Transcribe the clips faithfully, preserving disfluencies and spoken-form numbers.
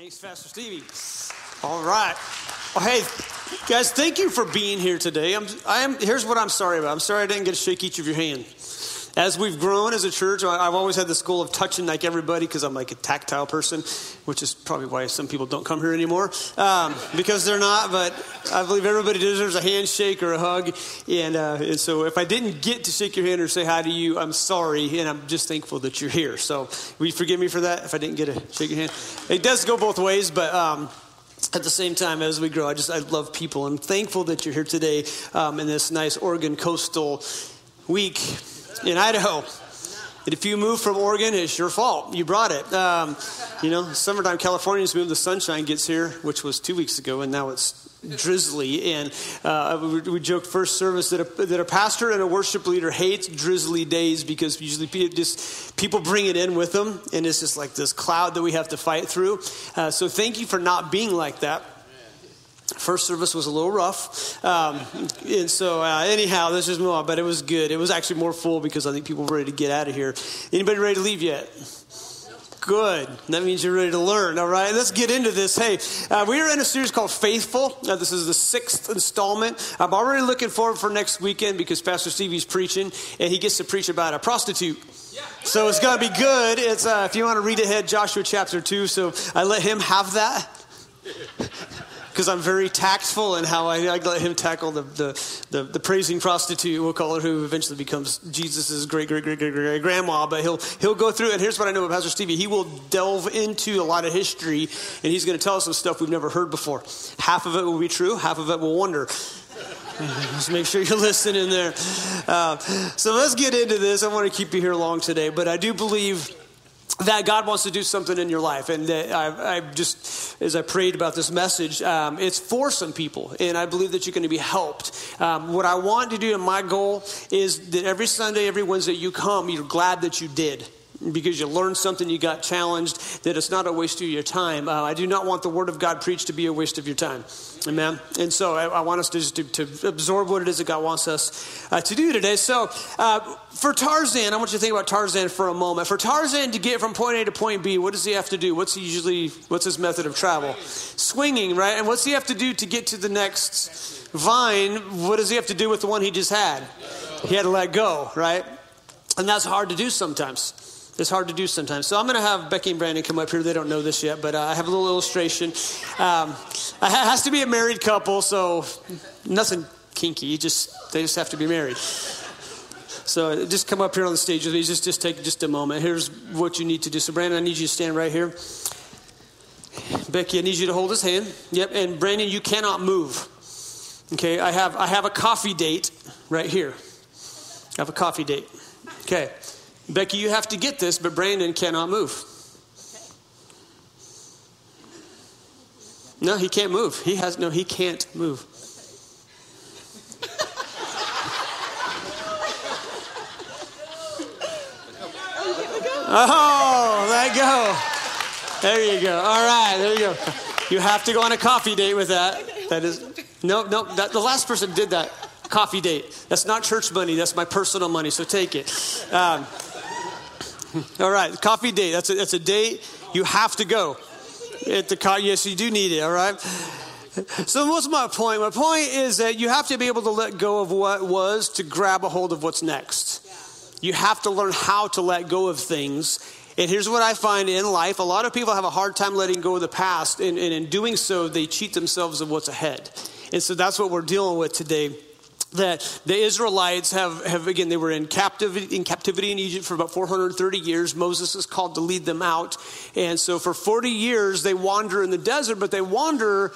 Thanks, Pastor Stevie. All right. Well, hey, guys, thank you for being here today. I'm, I am. Here's what I'm sorry about. I'm sorry I didn't get to shake each of your hand. As we've grown as a church, I've always had this goal of touching like everybody because I'm like a tactile person, which is probably why some people don't come here anymore um, because they're not. But I believe everybody deserves a handshake or a hug. And, uh, and so if I didn't get to shake your hand or say hi to you, I'm sorry. And I'm just thankful that you're here. So will you forgive me for that if I didn't get to shake your hand? It does go both ways, but... Um, At the same time, as we grow, I just, I love people. I'm thankful that you're here today um, in this nice Oregon coastal week in Idaho. And if you move from Oregon, it's your fault. You brought it. Um, you know, summertime California's moved. The sunshine gets here, which was two weeks ago, and now it's drizzly. And uh, we, we joked first service that a, that a pastor and a worship leader hates drizzly days because usually people just people bring it in with them, and it's just like this cloud that we have to fight through. Uh, so thank you for not being like that. First service was a little rough, um, and so uh, anyhow, let's just move on, but it was good. It was actually more full because I think people were ready to get out of here. Anybody ready to leave yet? Good. That means you're ready to learn, all right? Let's get into this. Hey, uh, we are in a series called Faithful. Uh, this is the sixth installment. I'm already looking forward for next weekend because Pastor Stevie's preaching, and he gets to preach about a prostitute. So it's going to be good. It's uh, if you want to read ahead, Joshua chapter two, so I let him have that. Because I'm very tactful in how I, I let him tackle the, the, the, the praising prostitute, we'll call her, who eventually becomes Jesus' great, great, great, great, great grandma. But he'll he'll go through, and here's what I know about Pastor Stevie. He will delve into a lot of history, and he's going to tell us some stuff we've never heard before. Half of it will be true, half of it will wonder. Just make sure you're listening there. Uh, so let's get into this. I want to keep you here long today, but I do believe that God wants to do something in your life. And that I, I just, as I prayed about this message, um, it's for some people. And I believe that you're going to be helped. Um, what I want to do, and my goal, is that every Sunday, every Wednesday you come, you're glad that you did. Because you learned something, you got challenged, that it's not a waste of your time. Uh, I do not want the Word of God preached to be a waste of your time. Amen? And so I, I want us to just to, to absorb what it is that God wants us uh, to do today. So uh, for Tarzan, I want you to think about Tarzan for a moment. For Tarzan to get from point A to point B, what does he have to do? What's he usually, what's his method of travel? Swinging, right? And what's he have to do to get to the next vine? What does he have to do with the one he just had? He had to let go, right? And that's hard to do sometimes. It's hard to do sometimes. So I'm going to have Becky and Brandon come up here. They don't know this yet, but uh, I have a little illustration. Um, it has to be a married couple, so nothing kinky. Just they just have to be married. So just come up here on the stage with me. Just, just take just a moment. Here's what you need to do. So Brandon, I need you to stand right here. Becky, I need you to hold his hand. Yep. And Brandon, you cannot move. Okay. I have I have a coffee date right here. I have a coffee date. Okay. Becky, you have to get this, but Brandon cannot move. No, he can't move. He has no, he can't move. Oh, let go. There you go. All right, there you go. You have to go on a coffee date with that. That is, no, no, that, the last person did that coffee date. That's not church money. That's my personal money, so take it. Um, All right, coffee date. That's a, that's a date. You have to go. At the co- yes, you do need it, all right? So what's my point? My point is that you have to be able to let go of what was to grab a hold of what's next. You have to learn how to let go of things. And here's what I find in life. A lot of people have a hard time letting go of the past, and, and in doing so, they cheat themselves of what's ahead. And so that's what we're dealing with today. That the Israelites have, have again, they were in captivity in captivity in Egypt for about four hundred thirty years. Moses is called to lead them out. And so for forty years, they wander in the desert, but they wander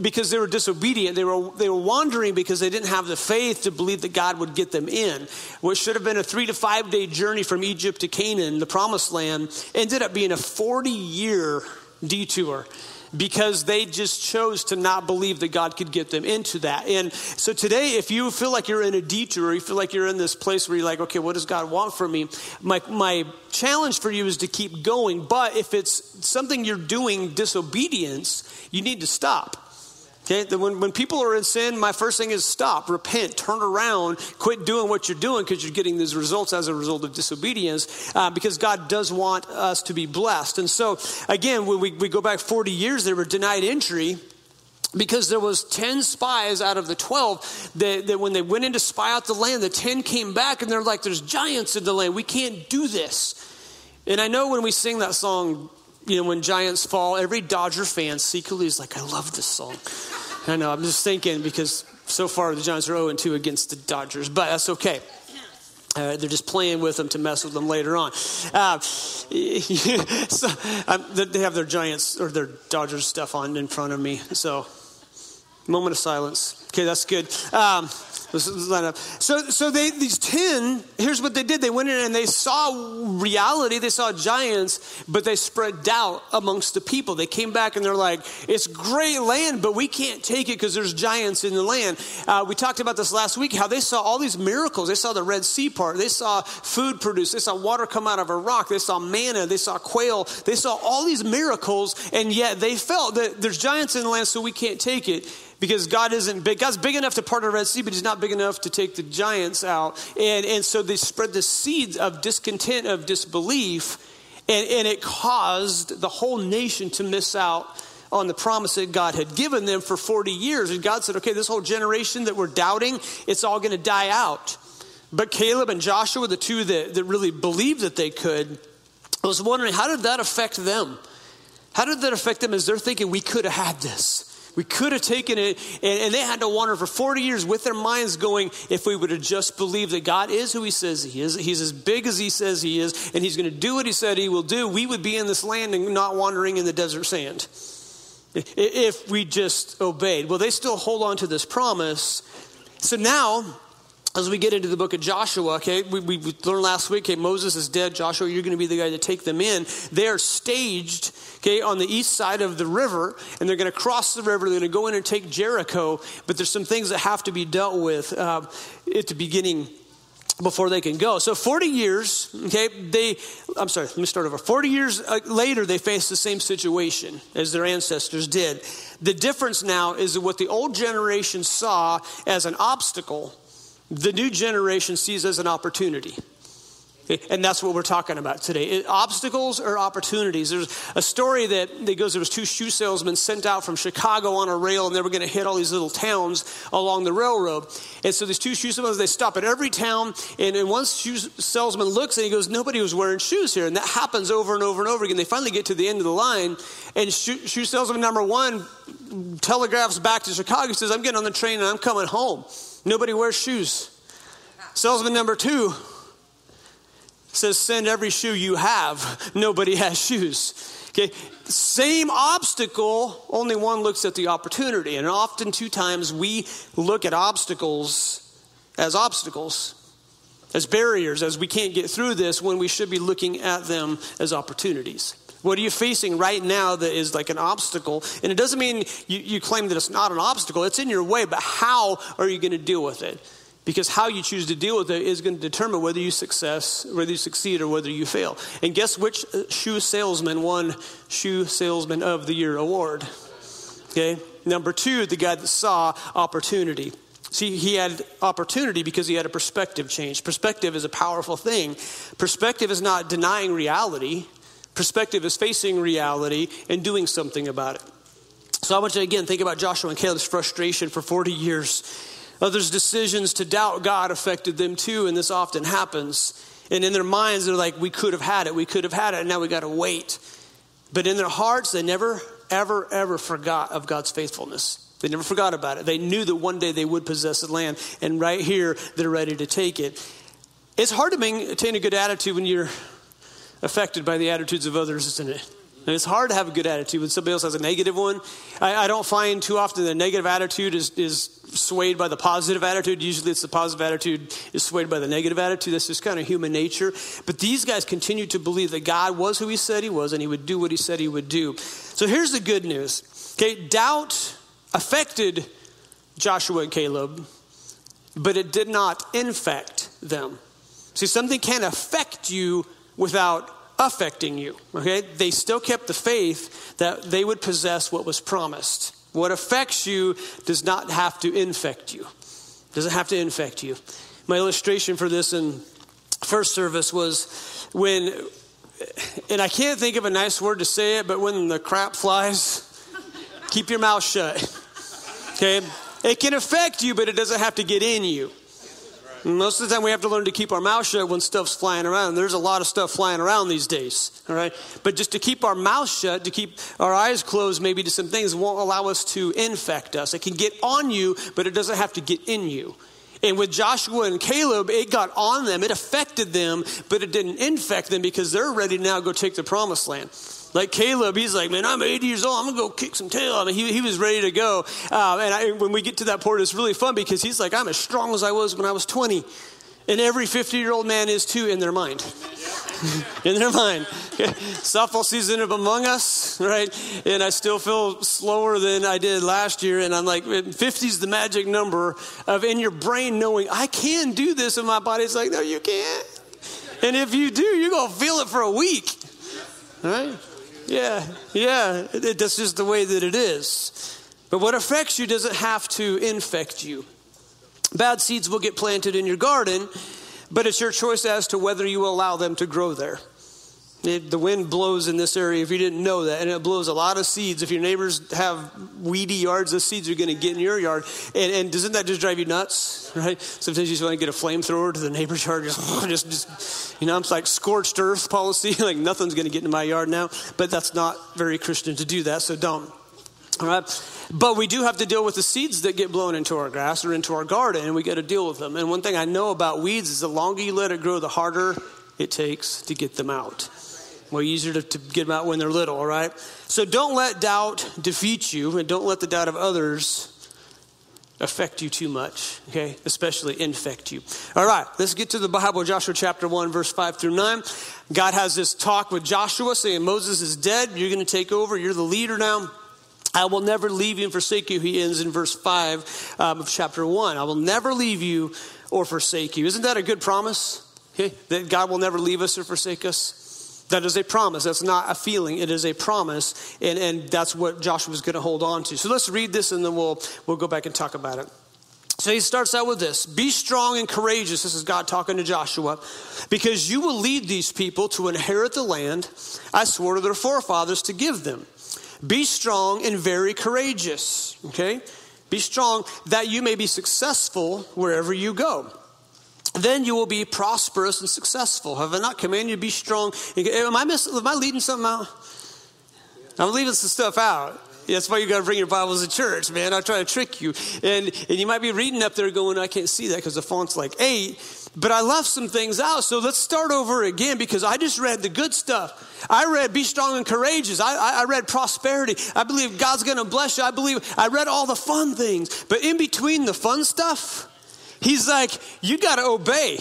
because they were disobedient. They were they were wandering because they didn't have the faith to believe that God would get them in. What should have been a three to five day journey from Egypt to Canaan, the promised land, ended up being a forty year detour. Because they just chose to not believe that God could get them into that. And so today, if you feel like you're in a detour, you feel like you're in this place where you're like, okay, what does God want from me? My my challenge for you is to keep going. But if it's something you're doing, disobedience, you need to stop. Okay, that when, when people are in sin, my first thing is stop, repent, turn around, quit doing what you're doing because you're getting these results as a result of disobedience uh, because God does want us to be blessed. And so, again, when we, we go back forty years, they were denied entry because there was ten spies out of the twelve that, that when they went in to spy out the land, the ten came back and they're like, there's giants in the land. We can't do this. And I know when we sing that song, you know, when giants fall, every Dodger fan secretly is like, I love this song. And I know, I'm just thinking because so far the Giants are oh and two against the Dodgers, but that's okay. Uh, they're just playing with them to mess with them later on. Uh, so, um, they have their Giants or their Dodgers stuff on in front of me. So, moment of silence. Okay, that's good. Um, let's line up. So, so they these ten. Here's what they did. They went in and they saw reality. They saw giants, but they spread doubt amongst the people. They came back and they're like, "It's great land, but we can't take it because there's giants in the land." Uh, we talked about this last week. How they saw all these miracles. They saw the Red Sea part. They saw food produced. They saw water come out of a rock. They saw manna. They saw quail. They saw all these miracles, and yet they felt that there's giants in the land, so we can't take it. Because God isn't big. God's big enough to part the Red Sea, but he's not big enough to take the giants out. And and so they spread the seeds of discontent, of disbelief, and, and it caused the whole nation to miss out on the promise that God had given them for forty years. And God said, okay, this whole generation that we're doubting, it's all going to die out. But Caleb and Joshua, the two that, that really believed that they could, I was wondering, how did that affect them? How did that affect them as they're thinking, we could have had this? We could have taken it, and they had to wander for forty years with their minds going, if we would have just believed that God is who he says he is, he's as big as he says he is, and he's going to do what he said he will do, we would be in this land and not wandering in the desert sand if we just obeyed. Well, they still hold on to this promise. So now, as we get into the book of Joshua, okay, we, we learned last week, okay, Moses is dead. Joshua, you're going to be the guy to take them in. They are staged, okay, on the east side of the river, and they're going to cross the river. They're going to go in and take Jericho, but there's some things that have to be dealt with uh, at the beginning before they can go. So forty years, okay, they, I'm sorry, let me start over. forty years later, they faced the same situation as their ancestors did. The difference now is what the old generation saw as an obstacle, the new generation sees as an opportunity. And that's what we're talking about today. It, obstacles or opportunities. There's a story that, that goes, there was two shoe salesmen sent out from Chicago on a rail, and they were going to hit all these little towns along the railroad. And so these two shoe salesmen, they stop at every town, and, and one shoe salesman looks, and he goes, nobody was wearing shoes here. And that happens over and over and over again. They finally get to the end of the line, and shoe, shoe salesman number one telegraphs back to Chicago. He says, I'm getting on the train, and I'm coming home. Nobody wears shoes. Salesman number two says, send every shoe you have. Nobody has shoes. Okay, same obstacle, only one looks at the opportunity. And often, two times, we look at obstacles as obstacles, as barriers, as we can't get through this, when we should be looking at them as opportunities. What are you facing right now that is like an obstacle? And it doesn't mean you, you claim that it's not an obstacle. It's in your way, but how are you going to deal with it? Because how you choose to deal with it is going to determine whether you success, whether you succeed or whether you fail. And guess which shoe salesman won Shoe Salesman of the Year award? Okay, number two, the guy that saw opportunity. See, he had opportunity because he had a perspective change. Perspective is a powerful thing. Perspective is not denying reality. Perspective is facing reality and doing something about it. So I want you to, again, think about Joshua and Caleb's frustration for forty years. Others' decisions to doubt God affected them too, and this often happens. And in their minds, they're like, we could have had it, we could have had it, and now we got to wait. But in their hearts, they never, ever, ever forgot of God's faithfulness. They never forgot about it. They knew that one day they would possess the land, and right here, they're ready to take it. It's hard to maintain a good attitude when you're affected by the attitudes of others, isn't it? And it's hard to have a good attitude when somebody else has a negative one. I, I don't find too often the negative attitude is, is swayed by the positive attitude. Usually it's the positive attitude is swayed by the negative attitude. That's just kind of human nature. But these guys continue to believe that God was who he said he was, and he would do what he said he would do. So here's the good news. Okay, doubt affected Joshua and Caleb, but it did not infect them. See, something can affect you without affecting you, okay? They still kept the faith that they would possess what was promised. What affects you does not have to infect you. Doesn't have to infect you. My illustration for this in first service was when, and I can't think of a nice word to say it, but when the crap flies, keep your mouth shut. Okay? It can affect you, but it doesn't have to get in you. Most of the time we have to learn to keep our mouth shut when stuff's flying around. There's a lot of stuff flying around these days, all right? But just to keep our mouth shut, to keep our eyes closed maybe to some things won't allow us to infect us. It can get on you, but it doesn't have to get in you. And with Joshua and Caleb, it got on them. It affected them, but it didn't infect them because they're ready now to go take the promised land. Like Caleb, he's like, man, I'm eighty years old. I'm going to go kick some tail. I mean, he, he was ready to go. Um, and I, when we get to that part, it's really fun because he's like, I'm as strong as I was when I was twenty. And every fifty-year-old man is too in their mind. in their mind. Softball season up among us, right? And I still feel slower than I did last year. And I'm like, fifty is the magic number of in your brain knowing, I can do this. And my body's like, no, you can't. And if you do, you're going to feel it for a week. Right? Yeah, yeah, it, that's just the way that it is. But what affects you doesn't have to infect you. Bad seeds will get planted in your garden, but it's your choice as to whether you allow them to grow there. It, the wind blows in this area if you didn't know that, and it blows a lot of seeds. If your neighbors have weedy yards, the seeds are going to get in your yard. And, and doesn't that just drive you nuts, right? Sometimes you just want to get a flamethrower to the neighbor's yard. Just, just, just you know, it's like scorched earth policy. Like nothing's going to get in my yard now. But that's not very Christian to do that, so don't. All right? But we do have to deal with the seeds that get blown into our grass or into our garden, and we got to deal with them. And one thing I know about weeds is the longer you let it grow, the harder it takes to get them out. Way easier to, to get them out when they're little, all right? So don't let doubt defeat you, and don't let the doubt of others affect you too much, okay? Especially infect you. All right, let's get to the Bible. Joshua chapter one, verse five through nine. God has this talk with Joshua saying, Moses is dead. You're going to take over. You're the leader now. I will never leave you and forsake you. He ends in verse five um, of chapter one. I will never leave you or forsake you. Isn't that a good promise? Okay? That God will never leave us or forsake us. That is a promise. That's not a feeling. It is a promise. And, and that's what Joshua's going to hold on to. So let's read this and then we'll we'll go back and talk about it. So he starts out with this. Be strong and courageous. This is God talking to Joshua. Because you will lead these people to inherit the land I swore to their forefathers to give them. Be strong and very courageous. Okay? Be strong that you may be successful wherever you go. Then you will be prosperous and successful. Have I not commanded you to be strong? Am I miss, am I leaving something out? I'm leaving some stuff out. That's why you got to bring your Bibles to church, man. I try to trick you. And, and you might be reading up there going, I can't see that because the font's like eight. But I left some things out. So let's start over again because I just read the good stuff. I read be strong and courageous. I, I, I read prosperity. I believe God's going to bless you. I believe I read all the fun things. But in between the fun stuff, he's like, you got to obey.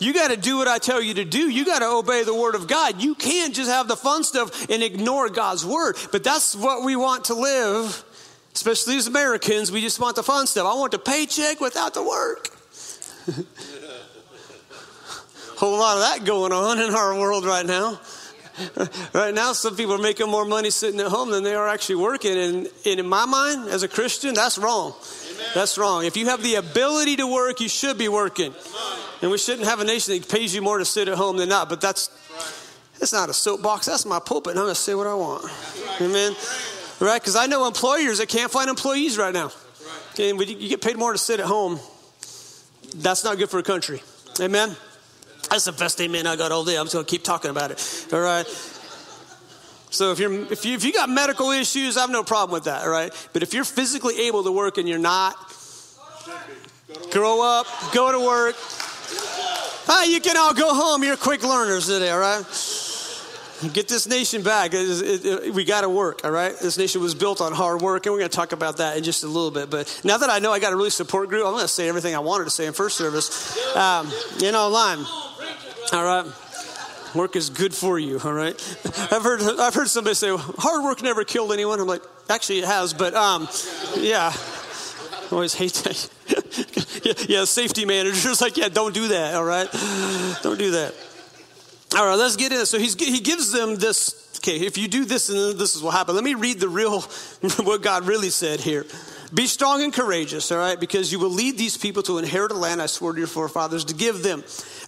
You got to do what I tell you to do. You got to obey the word of God. You can't just have the fun stuff and ignore God's word. But that's what we want to live, especially as Americans. We just want the fun stuff. I want the paycheck without the work. Whole lot of that going on in our world right now. Right now, some people are making more money sitting at home than they are actually working. And, and in my mind, as a Christian, that's wrong. That's wrong. If you have the ability to work, you should be working. And we shouldn't have a nation that pays you more to sit at home than not. But that's, that's not a soapbox. That's my pulpit. And I'm going to say what I want. Amen. Right? Because I know employers that can't find employees right now. And you get paid more to sit at home. That's not good for a country. Amen. That's the best amen I got all day. I'm just going to keep talking about it. All right. So if you're if you if you got medical issues, I have no problem with that, all right? But if you're physically able to work and you're not, grow up, go to work. Hi, you can all go home. You're quick learners today, all right? Get this nation back. It is, it, it, we got to work, all right? This nation was built on hard work, and we're going to talk about that in just a little bit. But now that I know I got a really support group, I'm going to say everything I wanted to say in first service um, and online, all right? Work is good for you, all right? I've heard I've heard somebody say, hard work never killed anyone. I'm like, actually it has, but um, yeah. I always hate that. yeah, yeah, safety manager's like, yeah, don't do that, all right? Don't do that. All right, let's get in. So he's, he gives them this okay, if you do this, and this is what happened. Let me read the real, what God really said here. Be strong and courageous, all right, because you will lead these people to inherit a land I swore to your forefathers to give them.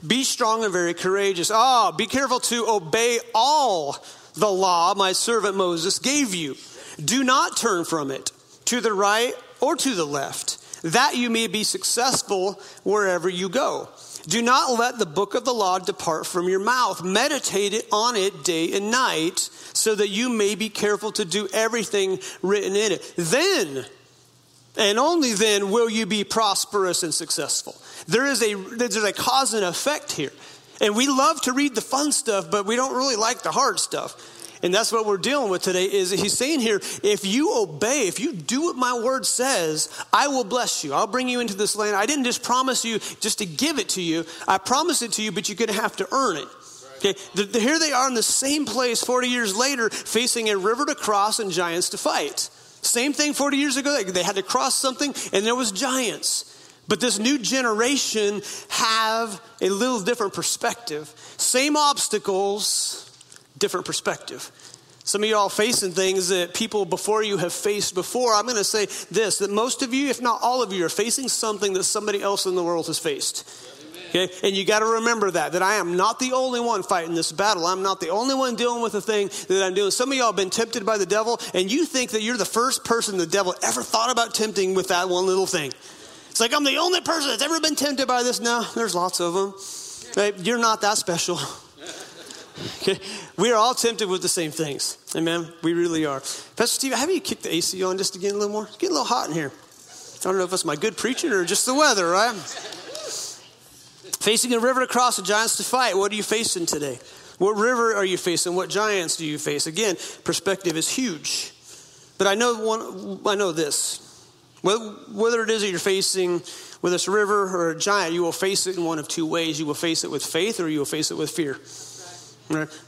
Be strong and very courageous. Ah, be careful to obey all the law my servant Moses gave you. Do not turn from it to the right or to the left, that you may be successful wherever you go. Do not let the book of the law depart from your mouth. Meditate on it day and night, so that you may be careful to do everything written in it. Then, and only then, will you be prosperous and successful. There is a, there's a cause and effect here. And we love to read the fun stuff, but we don't really like the hard stuff. And that's what we're dealing with today is he's saying here, if you obey, if you do what my word says, I will bless you. I'll bring you into this land. I didn't just promise you just to give it to you. I promised it to you, but you're going to have to earn it. Okay, the, the, here they are in the same place forty years later, facing a river to cross and giants to fight. Same thing forty years ago. They had to cross something and there was giants. But this new generation have a little different perspective. Same obstacles, different perspective. Some of you all facing things that people before you have faced before. I'm going to say this, that most of you, if not all of you, are facing something that somebody else in the world has faced. Okay? And you got to remember that, that I am not the only one fighting this battle. I'm not the only one dealing with the thing that I'm doing. Some of y'all have been tempted by the devil, and you think that you're the first person the devil ever thought about tempting with that one little thing. It's like, I'm the only person that's ever been tempted by this. No, there's lots of them. Right? You're not that special. Okay, we are all tempted with the same things. Amen. We really are. Pastor Steve, have you kicked the A C on just again a little more? It's getting a little hot in here. I don't know if it's my good preaching or just the weather, right? Facing a river to cross and giants to fight. What are you facing today? What river are you facing? What giants do you face? Again, perspective is huge. But I know one. I know this. Whether it is that you're facing with this river or a giant, you will face it in one of two ways. You will face it with faith, or you will face it with fear.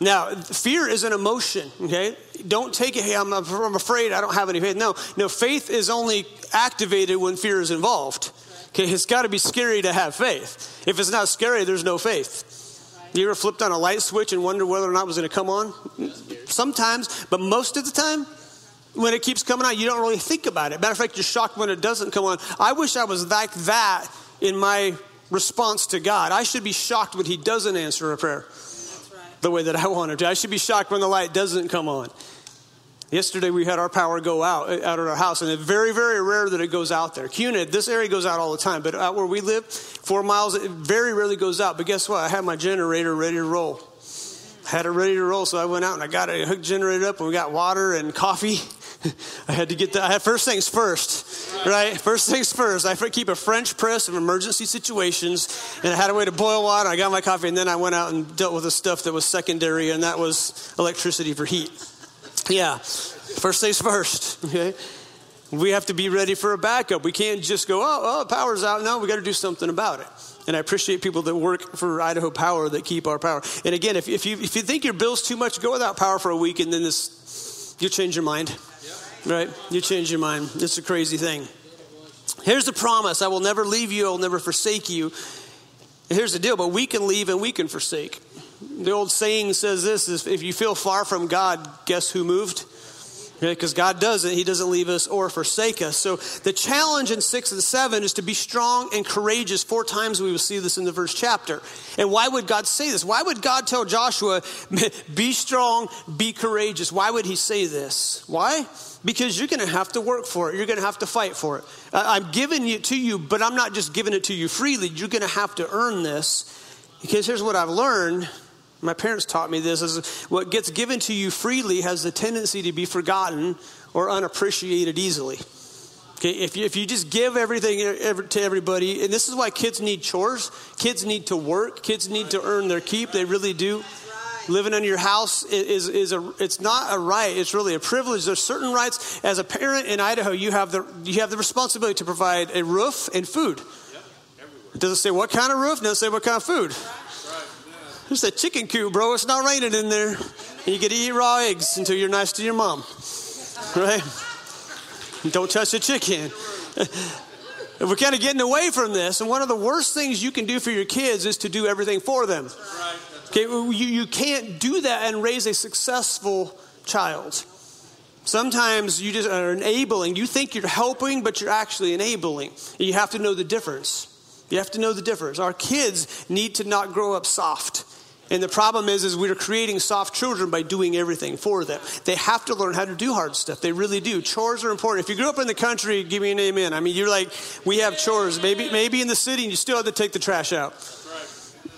Now, fear is an emotion, okay? Don't take it, hey, I'm, I'm afraid, I don't have any faith. No, no, faith is only activated when fear is involved. Okay, it's got to be scary to have faith. If it's not scary, there's no faith. You ever flipped on a light switch and wondered whether or not it was going to come on? Sometimes, but most of the time, when it keeps coming on, you don't really think about it. Matter of fact, you're shocked when it doesn't come on. I wish I was like that in my response to God. I should be shocked when he doesn't answer a prayer the way that I want him to. I should be shocked when the light doesn't come on. Yesterday, we had our power go out, out at our house, and it's very, very rare that it goes out there. C U N A, this area goes out all the time, but out where we live, four miles, it very rarely goes out. But guess what? I had my generator ready to roll. I had it ready to roll, so I went out and I got it hooked, generated up, and we got water and coffee. I had to get that. I had first things first, right? First things first. I keep a French press of emergency situations, and I had a way to boil water. I got my coffee, and then I went out and dealt with the stuff that was secondary, and that was electricity for heat. Yeah, first things first, okay? We have to be ready for a backup. We can't just go, oh, oh, power's out. No, we got to do something about it. And I appreciate people that work for Idaho Power that keep our power. And again, if, if you if you think your bill's too much, go without power for a week, and then this, you'll change your mind, right? You change your mind. It's a crazy thing. Here's the promise. I will never leave you. I will never forsake you. And here's the deal, but we can leave and we can forsake. The old saying says this, is if you feel far from God, guess who moved? Because God doesn't. He doesn't leave us or forsake us. So the challenge in six and seven is to be strong and courageous. Four times we will see this in the first chapter. And why would God say this? Why would God tell Joshua, be strong, be courageous? Why would he say this? Why? Because you're going to have to work for it. You're going to have to fight for it. I'm giving it to you, but I'm not just giving it to you freely. You're going to have to earn this. Because here's what I've learned. My parents taught me this, is what gets given to you freely has the tendency to be forgotten or unappreciated easily. Okay, if you, if you just give everything to everybody, and this is why kids need chores, kids need to work, kids need to earn their keep, they really do. Living in your house is is a it's not a right, it's really a privilege. There's certain rights. As a parent in Idaho, you have the you have the responsibility to provide a roof and food. It doesn't say what kind of roof, it doesn't say what kind of food. It's a chicken coop, bro. It's not raining in there. And you get to eat raw eggs until you're nice to your mom, right? Don't touch the chicken. We're kind of getting away from this. And one of the worst things you can do for your kids is to do everything for them. Okay, you, you can't do that and raise a successful child. Sometimes you just are enabling. You think you're helping, but you're actually enabling. You have to know the difference. You have to know the difference. Our kids need to not grow up soft. And the problem is, is we're creating soft children by doing everything for them. They have to learn how to do hard stuff. They really do. Chores are important. If you grew up in the country, give me an amen. I mean, you're like, we have chores. Maybe maybe in the city, and you still have to take the trash out.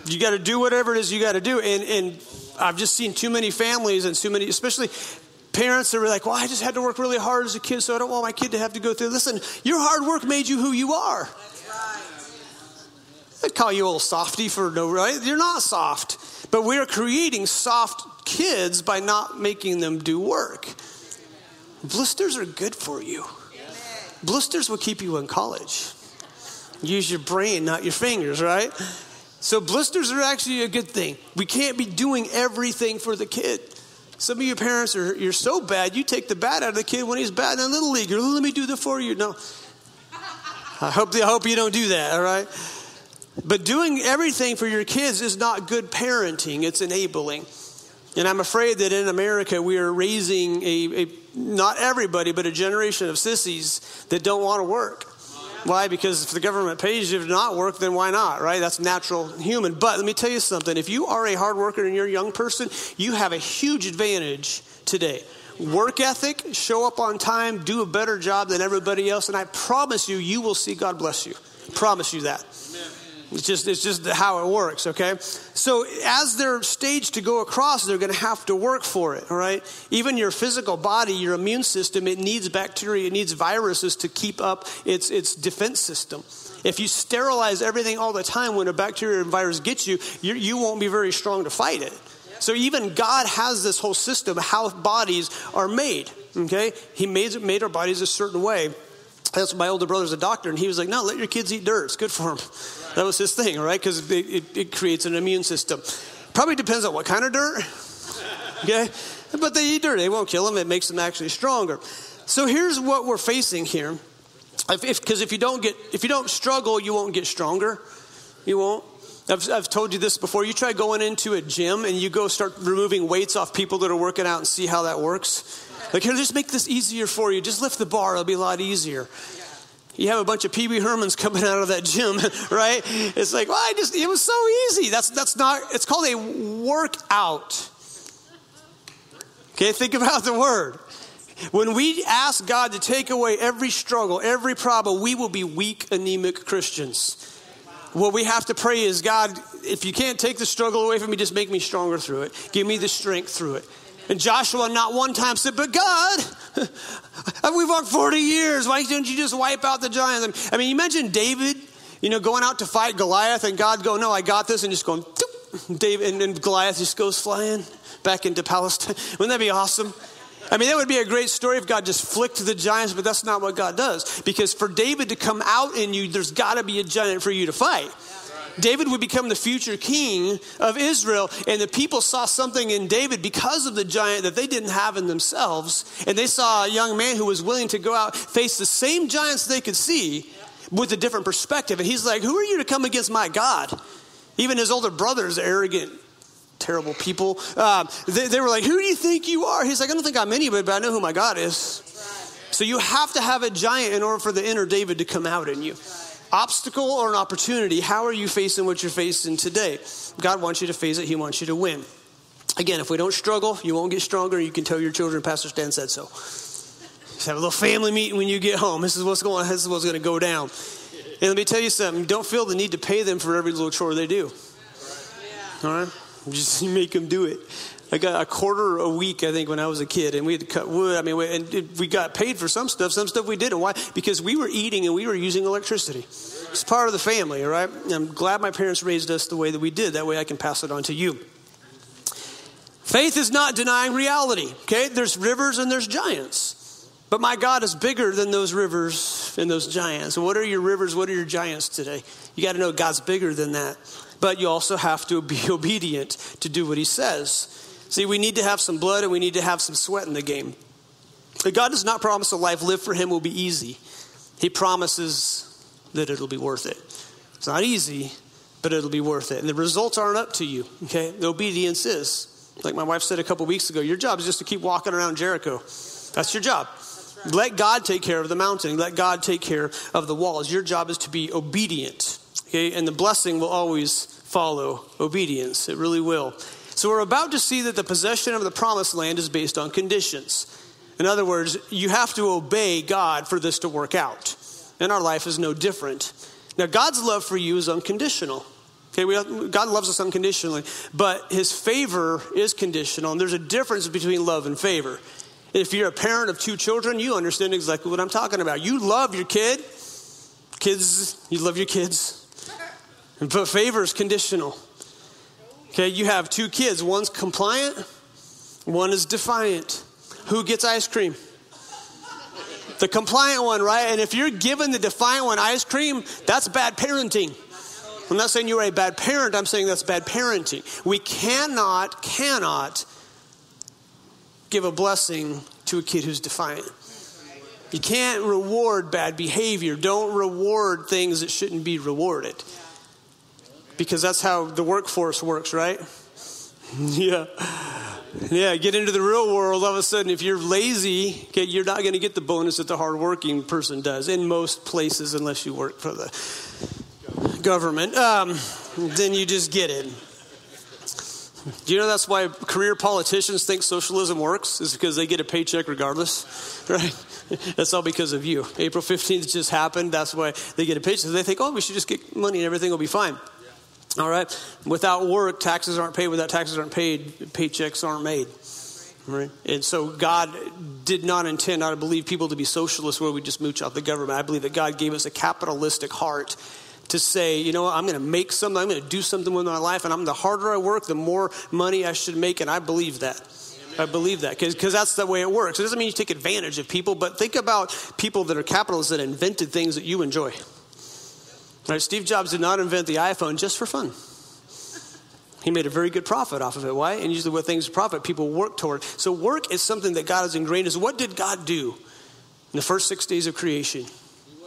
You got to do whatever it is you got to do. And, and I've just seen too many families and too many, especially parents that were like, well, I just had to work really hard as a kid, so I don't want my kid to have to go through. Listen, your hard work made you who you are. That's right. They'd call you a little softy for no, right? You're not soft. But we are creating soft kids by not making them do work. Blisters are good for you. Blisters will keep you in college. Use your brain, not your fingers, right? So blisters are actually a good thing. We can't be doing everything for the kid. Some of your parents are, you're so bad, you take the bad out of the kid when he's bad in a little league. You're, let me do the for you. No. I hope, I hope you don't do that, all right? But doing everything for your kids is not good parenting. It's enabling. And I'm afraid that in America, we are raising a, a not everybody, but a generation of sissies that don't want to work. Why? Because if the government pays you to not work, then why not, right? That's natural human. But let me tell you something. If you are a hard worker and you're a young person, you have a huge advantage today. Work ethic, show up on time, do a better job than everybody else. And I promise you, you will see God bless you. Promise you that. Amen. It's just it's just how it works, okay? So as they're staged to go across, they're going to have to work for it, all right? Even your physical body, your immune system, it needs bacteria, it needs viruses to keep up its its defense system. If you sterilize everything all the time, when a bacteria and virus gets you, you, you won't be very strong to fight it. So even God has this whole system, how bodies are made, okay? He made, made our bodies a certain way. That's my older brother's a doctor, and he was like, no, let your kids eat dirt. It's good for them. Right. That was his thing, right? Because it, it, it creates an immune system. Probably depends on what kind of dirt, okay? But they eat dirt. They won't kill them. It makes them actually stronger. So here's what we're facing here. Because if, if, if you don't get, if you don't struggle, you won't get stronger. You won't. I've, I've told you this before. You try going into a gym, and you go start removing weights off people that are working out and see how that works. Like, here, just make this easier for you. Just lift the bar. It'll be a lot easier. You have a bunch of Pee Wee Hermans coming out of that gym, right? It's like, well, I just, it was so easy. That's that's not, it's called a workout. Okay, think about the word. When we ask God to take away every struggle, every problem, we will be weak, anemic Christians. What we have to pray is, God, if you can't take the struggle away from me, just make me stronger through it. Give me the strength through it. And Joshua not one time said, but God, we've walked forty years. Why don't you just wipe out the giants? I mean, you imagine David, you know, going out to fight Goliath and God go, no, I got this. And just going, doop, David, and, and Goliath just goes flying back into Palestine. Wouldn't that be awesome? I mean, that would be a great story if God just flicked the giants, but that's not what God does. Because for David to come out in you, there's got to be a giant for you to fight. David would become the future king of Israel, and the people saw something in David because of the giant that they didn't have in themselves, and they saw a young man who was willing to go out, face the same giants they could see with a different perspective, and he's like, who are you to come against my God? Even his older brothers, arrogant, terrible people, uh, they, they were like, who do you think you are? He's like, I don't think I'm anybody, but I know who my God is. So you have to have a giant in order for the inner David to come out in you. Obstacle or an opportunity, how are you facing what you're facing today? God wants you to face it. He wants you to win. Again, if we don't struggle, you won't get stronger. You can tell your children, Pastor Stan said so. Just have a little family meeting when you get home. This is what's going on. This is what's going to go down. And let me tell you something. Don't feel the need to pay them for every little chore they do. All right? Just make them do it. I got a quarter a week, I think, when I was a kid, and we had to cut wood. I mean, we, and we got paid for some stuff. Some stuff we didn't. Why? Because we were eating and we were using electricity. It's part of the family, all right? And I'm glad my parents raised us the way that we did. That way I can pass it on to you. Faith is not denying reality, okay? There's rivers and there's giants. But my God is bigger than those rivers and those giants. So what are your rivers? What are your giants today? You got to know God's bigger than that. But you also have to be obedient to do what he says. See, we need to have some blood and we need to have some sweat in the game. But God does not promise a life lived for him will be easy. He promises that it'll be worth it. It's not easy, but it'll be worth it. And the results aren't up to you, okay? The obedience is. Like my wife said a couple weeks ago, your job is just to keep walking around Jericho. That's your job. That's right. Let God take care of the mountain. Let God take care of the walls. Your job is to be obedient, okay? And the blessing will always follow obedience. It really will. So we're about to see that the possession of the promised land is based on conditions. In other words, you have to obey God for this to work out. And our life is no different. Now, God's love for you is unconditional. Okay, we have, God loves us unconditionally, but his favor is conditional, and there's a difference between love and favor. If you're a parent of two children, you understand exactly what I'm talking about. You love your kid. Kids, you love your kids. But favor is conditional. Okay, you have two kids. One's compliant, one is defiant. Who gets ice cream? The compliant one, right? And if you're giving the defiant one ice cream, that's bad parenting. I'm not saying you're a bad parent. I'm saying that's bad parenting. We cannot, cannot give a blessing to a kid who's defiant. You can't reward bad behavior. Don't reward things that shouldn't be rewarded. Because that's how the workforce works, right? Yeah. Yeah, get into the real world. All of a sudden, if you're lazy, okay, you're not going to get the bonus that the hardworking person does in most places, unless you work for the government. Um, then you just get it. Do you know that's why career politicians think socialism works? Is because they get a paycheck regardless, right? That's all because of you. April fifteenth just happened. That's why they get a paycheck. They think, oh, we should just get money and everything will be fine. All right. Without work, taxes aren't paid. Without taxes aren't paid, paychecks aren't made. Right. And so God did not intend, I believe, people to be socialists where we just mooch off the government. I believe that God gave us a capitalistic heart to say, you know what, I'm going to make something. I'm going to do something with my life. And I'm the harder I work, the more money I should make. And I believe that. I believe that because that's the way it works. It doesn't mean you take advantage of people. But think about people that are capitalists that invented things that you enjoy. Right, Steve Jobs did not invent the iPhone just for fun. He made a very good profit off of it. Why? And usually what things profit, people work toward. So work is something that God has ingrained. Is what did God do in the first six days of creation?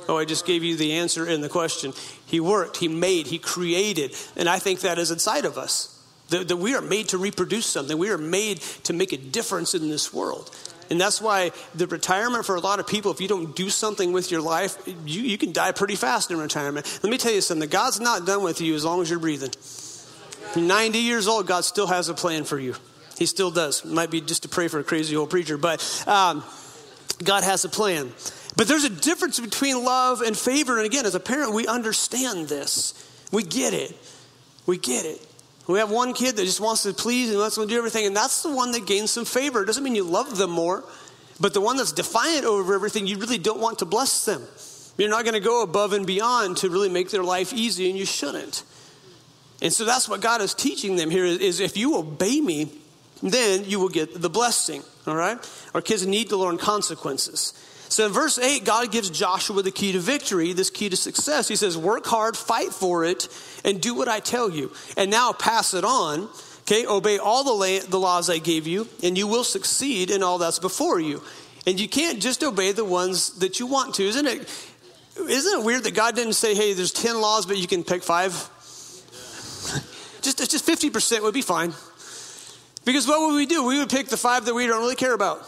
Oh, I just gave you the answer in the question. He worked, he made, he created. And I think that is inside of us. That, that we are made to reproduce something. We are made to make a difference in this world. And that's why the retirement for a lot of people, if you don't do something with your life, you, you can die pretty fast in retirement. Let me tell you something. God's not done with you as long as you're breathing. You're ninety years old, God still has a plan for you. He still does. It might be just to pray for a crazy old preacher, but um, God has a plan. But there's a difference between love and favor. And again, as a parent, we understand this. We get it. We get it. We have one kid that just wants to please and wants to do everything, and that's the one that gains some favor. It doesn't mean you love them more, but the one that's defiant over everything, you really don't want to bless them. You're not going to go above and beyond to really make their life easy, and you shouldn't. And so that's what God is teaching them here is if you obey me, then you will get the blessing, all right? Our kids need to learn consequences. So in verse eight, God gives Joshua the key to victory, this key to success. He says, work hard, fight for it, and do what I tell you. And now pass it on, okay? Obey all the, la- the laws I gave you, and you will succeed in all that's before you. And you can't just obey the ones that you want to. Isn't it, isn't it weird that God didn't say, hey, there's ten laws, but you can pick five? just, just fifty percent would be fine. Because what would we do? We would pick the five that we don't really care about.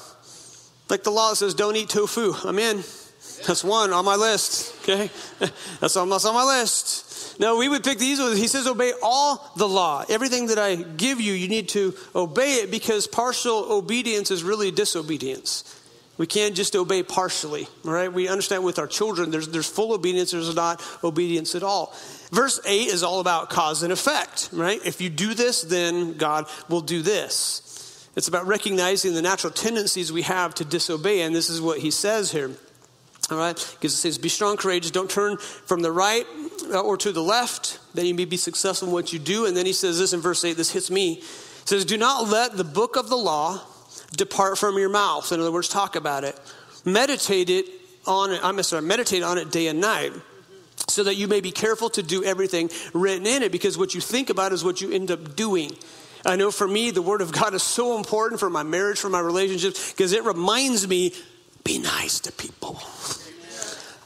Like the law says, don't eat tofu. I'm in. That's one on my list, okay? That's almost on my list. No, we would pick these. He says, obey all the law. Everything that I give you, you need to obey it because partial obedience is really disobedience. We can't just obey partially, all right? We understand with our children, there's there's full obedience, there's not obedience at all. Verse eight is all about cause and effect, right? If you do this, then God will do this. It's about recognizing the natural tendencies we have to disobey, and this is what he says here, all right? Because it says, be strong, courageous, don't turn from the right or to the left, that you may be successful in what you do. And then he says this in verse eight, this hits me. It says, do not let the book of the law depart from your mouth. In other words, talk about it. Meditate it on it, I'm sorry, meditate on it day and night, so that you may be careful to do everything written in it, because what you think about is what you end up doing. I know for me, the word of God is so important for my marriage, for my relationships, because it reminds me, be nice to people.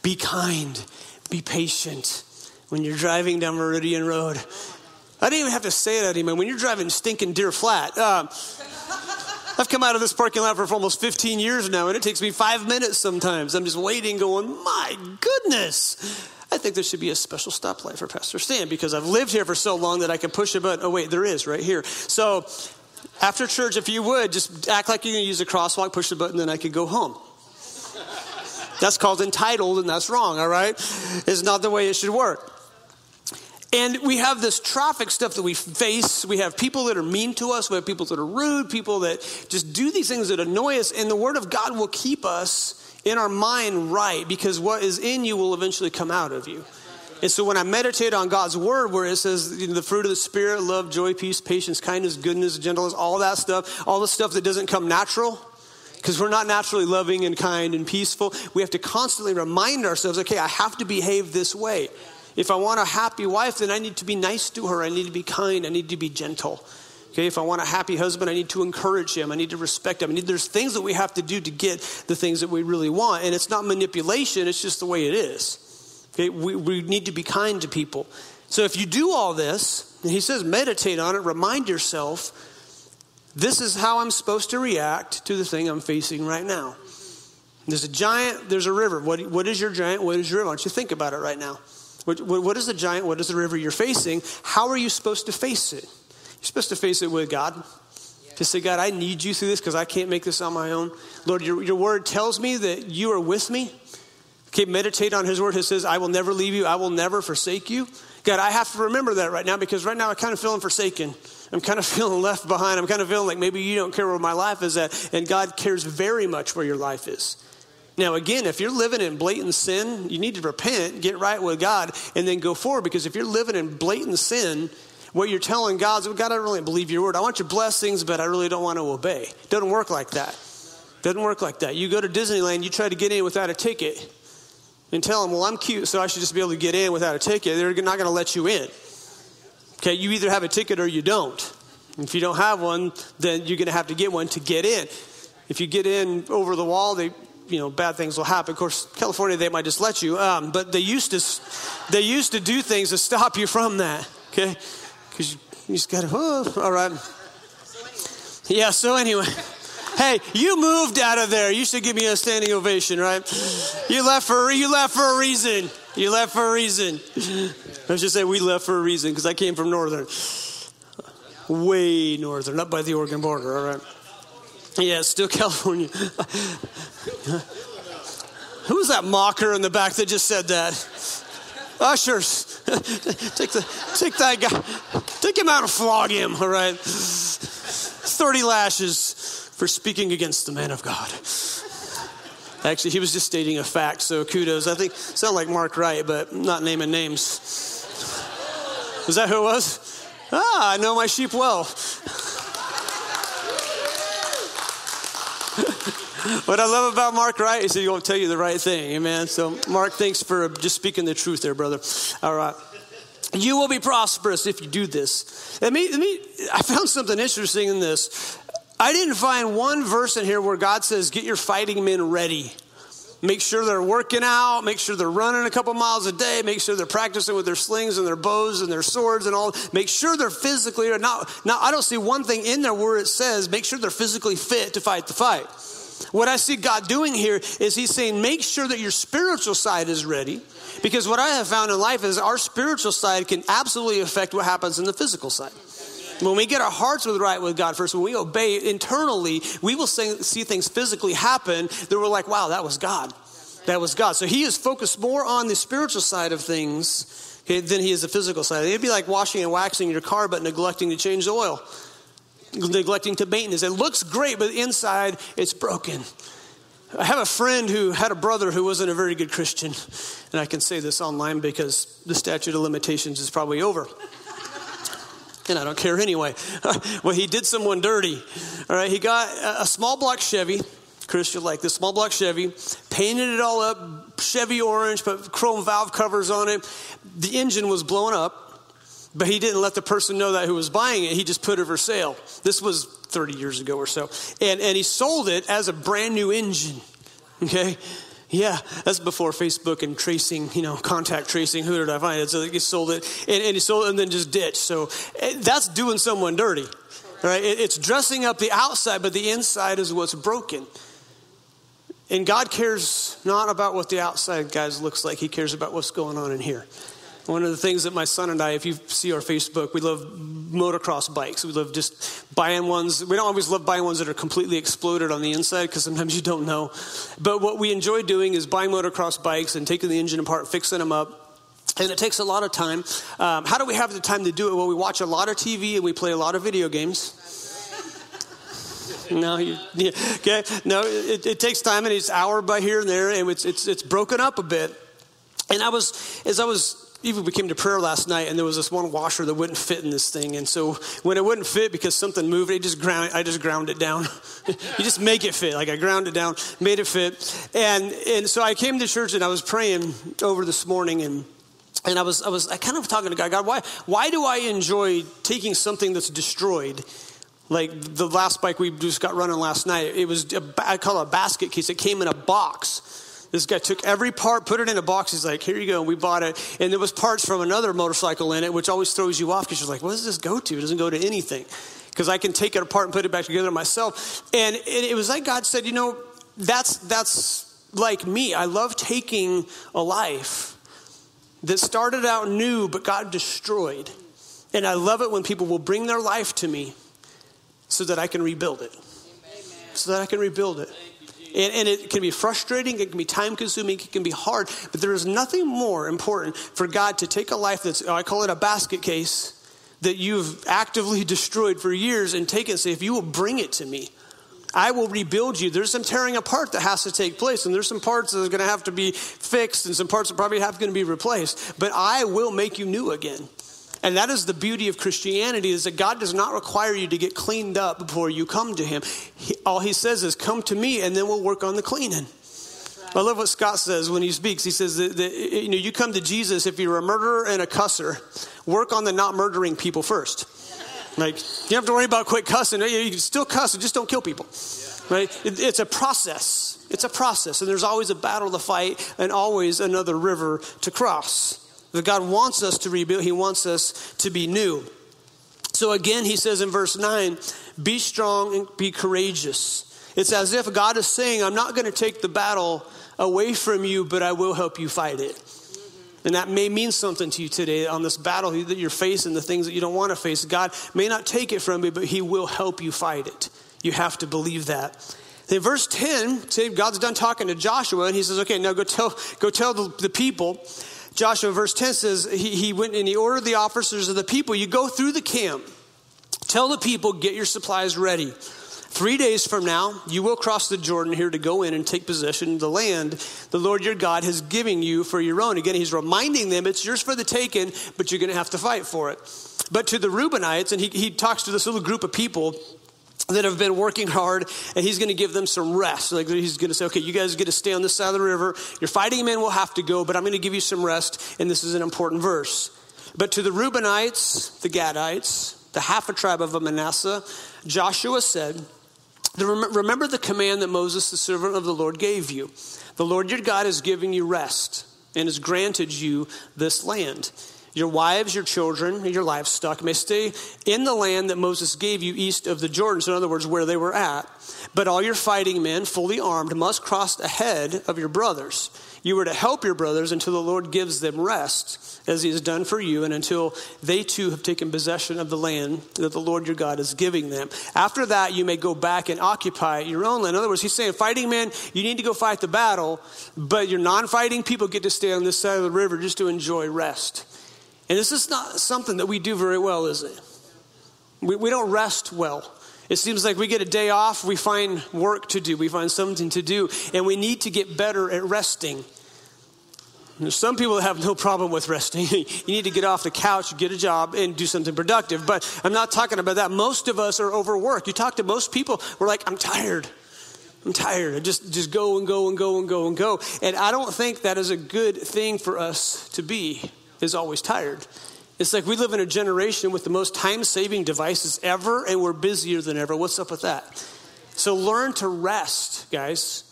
Be kind. Be patient. when you're driving down Meridian Road. I didn't even have to say that anymore. When you're driving stinking Deer Flat. Uh, I've come out of this parking lot for almost fifteen years now, and it takes me five minutes sometimes. I'm just waiting going, my goodness. I think there should be a special stoplight for Pastor Stan because I've lived here for so long that I can push a button. Oh, wait, there is right here. So after church, if you would, just act like you're going to use a crosswalk, push the button, then I could go home. That's called entitled, and that's wrong, all right? It's not the way it should work. And we have this traffic stuff that we face. We have people that are mean to us. We have people that are rude, people that just do these things that annoy us. And the Word of God will keep us in our mind right because what is in you will eventually come out of you. And so when I meditate on God's Word where it says, you know, the fruit of the Spirit, love, joy, peace, patience, kindness, goodness, gentleness, all that stuff, all the stuff that doesn't come natural, because we're not naturally loving and kind and peaceful. We have to constantly remind ourselves, okay, I have to behave this way. If I want a happy wife, then I need to be nice to her. I need to be kind. I need to be gentle. Okay, if I want a happy husband, I need to encourage him. I need to respect him. I need, there's things that we have to do to get the things that we really want. And it's not manipulation. It's just the way it is. Okay, we, we need to be kind to people. So if you do all this, and he says meditate on it, remind yourself, this is how I'm supposed to react to the thing I'm facing right now. There's a giant, there's a river. What, what is your giant? What is your river? Why don't you think about it right now? What, what is the giant? What is the river you're facing? How are you supposed to face it? You're supposed to face it with God. To say, God, I need you through this because I can't make this on my own. Lord, your, your word tells me that you are with me. Okay, meditate on his word. It says, I will never leave you. I will never forsake you. God, I have to remember that right now because right now I'm kind of feeling forsaken. I'm kind of feeling left behind. I'm kind of feeling like maybe you don't care where my life is at. And God cares very much where your life is. Now, again, if you're living in blatant sin, you need to repent, get right with God, and then go forward. Because if you're living in blatant sin, what you're telling God is, well, God, I don't really believe your word. I want your blessings, but I really don't want to obey. It doesn't work like that. Doesn't work like that. You go to Disneyland, you try to get in without a ticket, and tell them, well, I'm cute, so I should just be able to get in without a ticket. They're not going to let you in. Okay, you either have a ticket or you don't. If you don't have one, then you're going to have to get one to get in. If you get in over the wall, they... you know, bad things will happen. Of course, California, they might just let you. Um, but they used to, they used to do things to stop you from that. Okay, because you, you just got to. Oh, all right. Yeah. So anyway, hey, you moved out of there. You should give me a standing ovation, right? You left for you left for a reason. You left for a reason. I should say we left for a reason because I came from northern, way northern, up by the Oregon border. All right. Yeah, it's still California. Who was that mocker in the back that just said that? Ushers, take the take that guy, take him out and flog him. All right, thirty lashes for speaking against the man of God. Actually, he was just stating a fact, so kudos. I think sound like Mark Wright, but not naming names. Is that who it was? Ah, I know my sheep well. What I love about Mark Wright is he's going to tell you the right thing, amen? So Mark, thanks for just speaking the truth there, brother. All right. You will be prosperous if you do this. Let me, let me, I found something interesting in this. I didn't find one verse in here where God says, get your fighting men ready. Make sure they're working out. Make sure they're running a couple miles a day. Make sure they're practicing with their slings and their bows and their swords and all. Make sure they're physically, or not. Now, I don't see one thing in there where it says, make sure they're physically fit to fight the fight. What I see God doing here is he's saying, make sure that your spiritual side is ready. Because what I have found in life is our spiritual side can absolutely affect what happens in the physical side. When we get our hearts with right with God first, when we obey internally, we will see things physically happen that we're like, wow, that was God. That was God. So he is focused more on the spiritual side of things than he is the physical side. It'd be like washing and waxing your car, but neglecting to change the oil. Neglecting to maintenance. It looks great, but inside it's broken. I have a friend who had a brother who wasn't a very good Christian. And I can say this online because the statute of limitations is probably over. And I don't care anyway. Well, he did someone dirty. All right, he got a small block Chevy. Chris, you'll like this small block Chevy. Painted it all up, Chevy orange, put chrome valve covers on it. The engine was blown up. But he didn't let the person know that who was buying it. He just put it for sale. This was thirty years ago or so. And and he sold it as a brand new engine. Okay? Yeah, that's before Facebook and tracing, you know, contact tracing. Who did I find? It's like he sold it, and, and he sold it and then just ditched. So that's doing someone dirty, right? It's dressing up the outside, but the inside is what's broken. And God cares not about what the outside guys looks like. He cares about what's going on in here. One of the things that my son and I, if you see our Facebook, we love motocross bikes. We love just buying ones. We don't always love buying ones that are completely exploded on the inside because sometimes you don't know. But what we enjoy doing is buying motocross bikes and taking the engine apart, fixing them up. And it takes a lot of time. Um, how do we have the time to do it? Well, we watch a lot of T V and we play a lot of video games. No, you, yeah, okay. No, it, it takes time, and it's hour by here and there, and it's it's it's broken up a bit. And I was, as I was, even we came to prayer last night, and there was this one washer that wouldn't fit in this thing. And so when it wouldn't fit because something moved, it just ground, I just ground it down. You just make it fit. Like I ground it down, made it fit. And and so I came to church, and I was praying over this morning, and and I was I was I kind of talking to God. God, why why do I enjoy taking something that's destroyed? Like the last bike we just got running last night, it was, a, I call it a basket case. It came in a box. This guy took every part, put it in a box. He's like, here you go. And we bought it. And there was parts from another motorcycle in it, which always throws you off because you're like, what does this go to? It doesn't go to anything because I can take it apart and put it back together myself. And it, it was like God said, you know, that's that's like me. I love taking a life that started out new, but God destroyed. And I love it when people will bring their life to me so that I can rebuild it. Amen. So that I can rebuild it. You, and, and it can be frustrating. It can be time consuming. It can be hard. But there is nothing more important for God to take a life that's, I call it a basket case, that you've actively destroyed for years and take it and say, if you will bring it to me, I will rebuild you. There's some tearing apart that has to take place. And there's some parts that are going to have to be fixed. And some parts are probably have going to be replaced. But I will make you new again. And that is the beauty of Christianity, is that God does not require you to get cleaned up before you come to him. He, all he says is, come to me, and then we'll work on the cleaning. Right. I love what Scott says when he speaks. He says that, that you know, you come to Jesus if you're a murderer and a cusser. Work on the not murdering people first. Yeah. Like, you don't have to worry about quit cussing. You can still cuss, and just don't kill people. Yeah. Right? It, it's a process. It's a process. And there's always a battle to fight and always another river to cross. That God wants us to rebuild. He wants us to be new. So again, he says in verse nine, be strong and be courageous. It's as if God is saying, I'm not going to take the battle away from you, but I will help you fight it. And that may mean something to you today on this battle that you're facing, the things that you don't want to face. God may not take it from you, but he will help you fight it. You have to believe that. In verse ten, God's done talking to Joshua, and he says, okay, now go tell, go tell the, the people. Joshua verse ten says, he, he went and he ordered the officers of the people, you go through the camp, tell the people, get your supplies ready. Three days from now, you will cross the Jordan here to go in and take possession of the land the Lord your God has given you for your own. Again, he's reminding them it's yours for the taking, but you're going to have to fight for it. But to the Reubenites, and he, he talks to this little group of people that have been working hard, and he's going to give them some rest. Like he's going to say, okay, you guys get to stay on this side of the river. Your fighting men will have to go, but I'm going to give you some rest. And this is an important verse. But to the Reubenites, the Gadites, the half a tribe of Manasseh, Joshua said, remember the command that Moses, the servant of the Lord, gave you. The Lord your God is giving you rest and has granted you this land. Your wives, your children, and your livestock may stay in the land that Moses gave you east of the Jordan. So in other words, where they were at. But all your fighting men, fully armed, must cross ahead of your brothers. You are to help your brothers until the Lord gives them rest, as he has done for you, and until they too have taken possession of the land that the Lord your God is giving them. After that, you may go back and occupy your own land. In other words, he's saying, fighting men, you need to go fight the battle, but your non-fighting people get to stay on this side of the river just to enjoy rest. And this is not something that we do very well, is it? We we don't rest well. It seems like we get a day off, we find work to do, we find something to do, and we need to get better at resting. And there's some people that have no problem with resting. You need to get off the couch, get a job, and do something productive. But I'm not talking about that. Most of us are overworked. You talk to most people, we're like, I'm tired. I'm tired. I just, just go and go and go and go and go. And I don't think that is a good thing for us to be. Is always tired. It's like we live in a generation with the most time-saving devices ever, and we're busier than ever. What's up with that? So learn to rest, guys,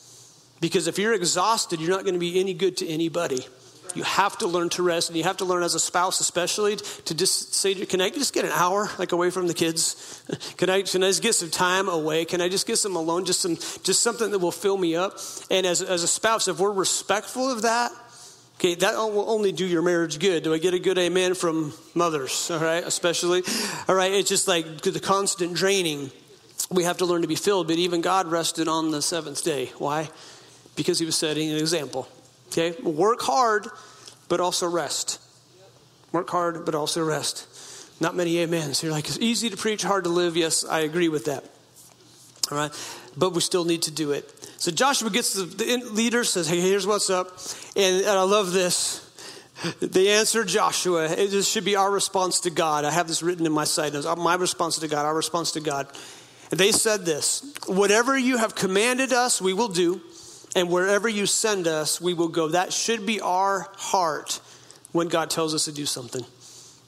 Because if you're exhausted, you're not going to be any good to anybody. You have to learn to rest, and you have to learn as a spouse especially to just say, can I just get an hour like away from the kids? Can I, can I just get some time away? Can I just get some alone, just some, just something that will fill me up? And as, as a spouse, if we're respectful of that, okay, that will only do your marriage good. Do I get a good amen from mothers, all right, especially? All right, it's just like the constant draining. We have to learn to be filled, but even God rested on the seventh day. Why? Because he was setting an example. Okay, work hard, but also rest. Work hard, but also rest. Not many amens. You're like, it's easy to preach, hard to live. Yes, I agree with that. All right, but we still need to do it. So Joshua gets the, the leader, says, hey, here's what's up. And, and I love this. They answer Joshua. It, this should be our response to God. I have this written in my side notes. My response to God, our response to God. And they said this, whatever you have commanded us, we will do. And wherever you send us, we will go. That should be our heart when God tells us to do something.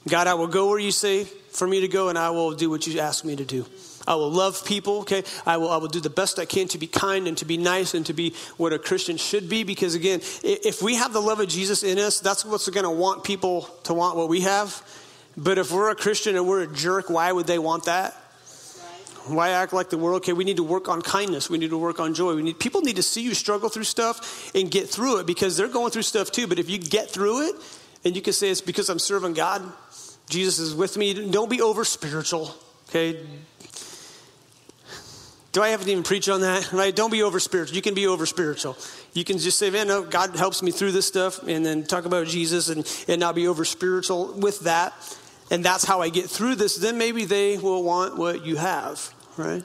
God, I will go where you say for me to go, and I will do what you ask me to do. I will love people, okay? I will I will do the best I can to be kind and to be nice and to be what a Christian should be. Because again, if we have the love of Jesus in us, that's what's going to want people to want what we have. But if we're a Christian and we're a jerk, why would they want that? Why act like the world? Okay, we need to work on kindness. We need to work on joy. We need people need to see you struggle through stuff and get through it because they're going through stuff too. But if you get through it and you can say it's because I'm serving God, Jesus is with me. Don't be over spiritual. Okay. Do I have to even preach on that? Right? Don't be over spiritual. You can be over spiritual. You can just say, man, no, God helps me through this stuff, and then talk about Jesus and, and not be over spiritual with that. And that's how I get through this. Then maybe they will want what you have. Right?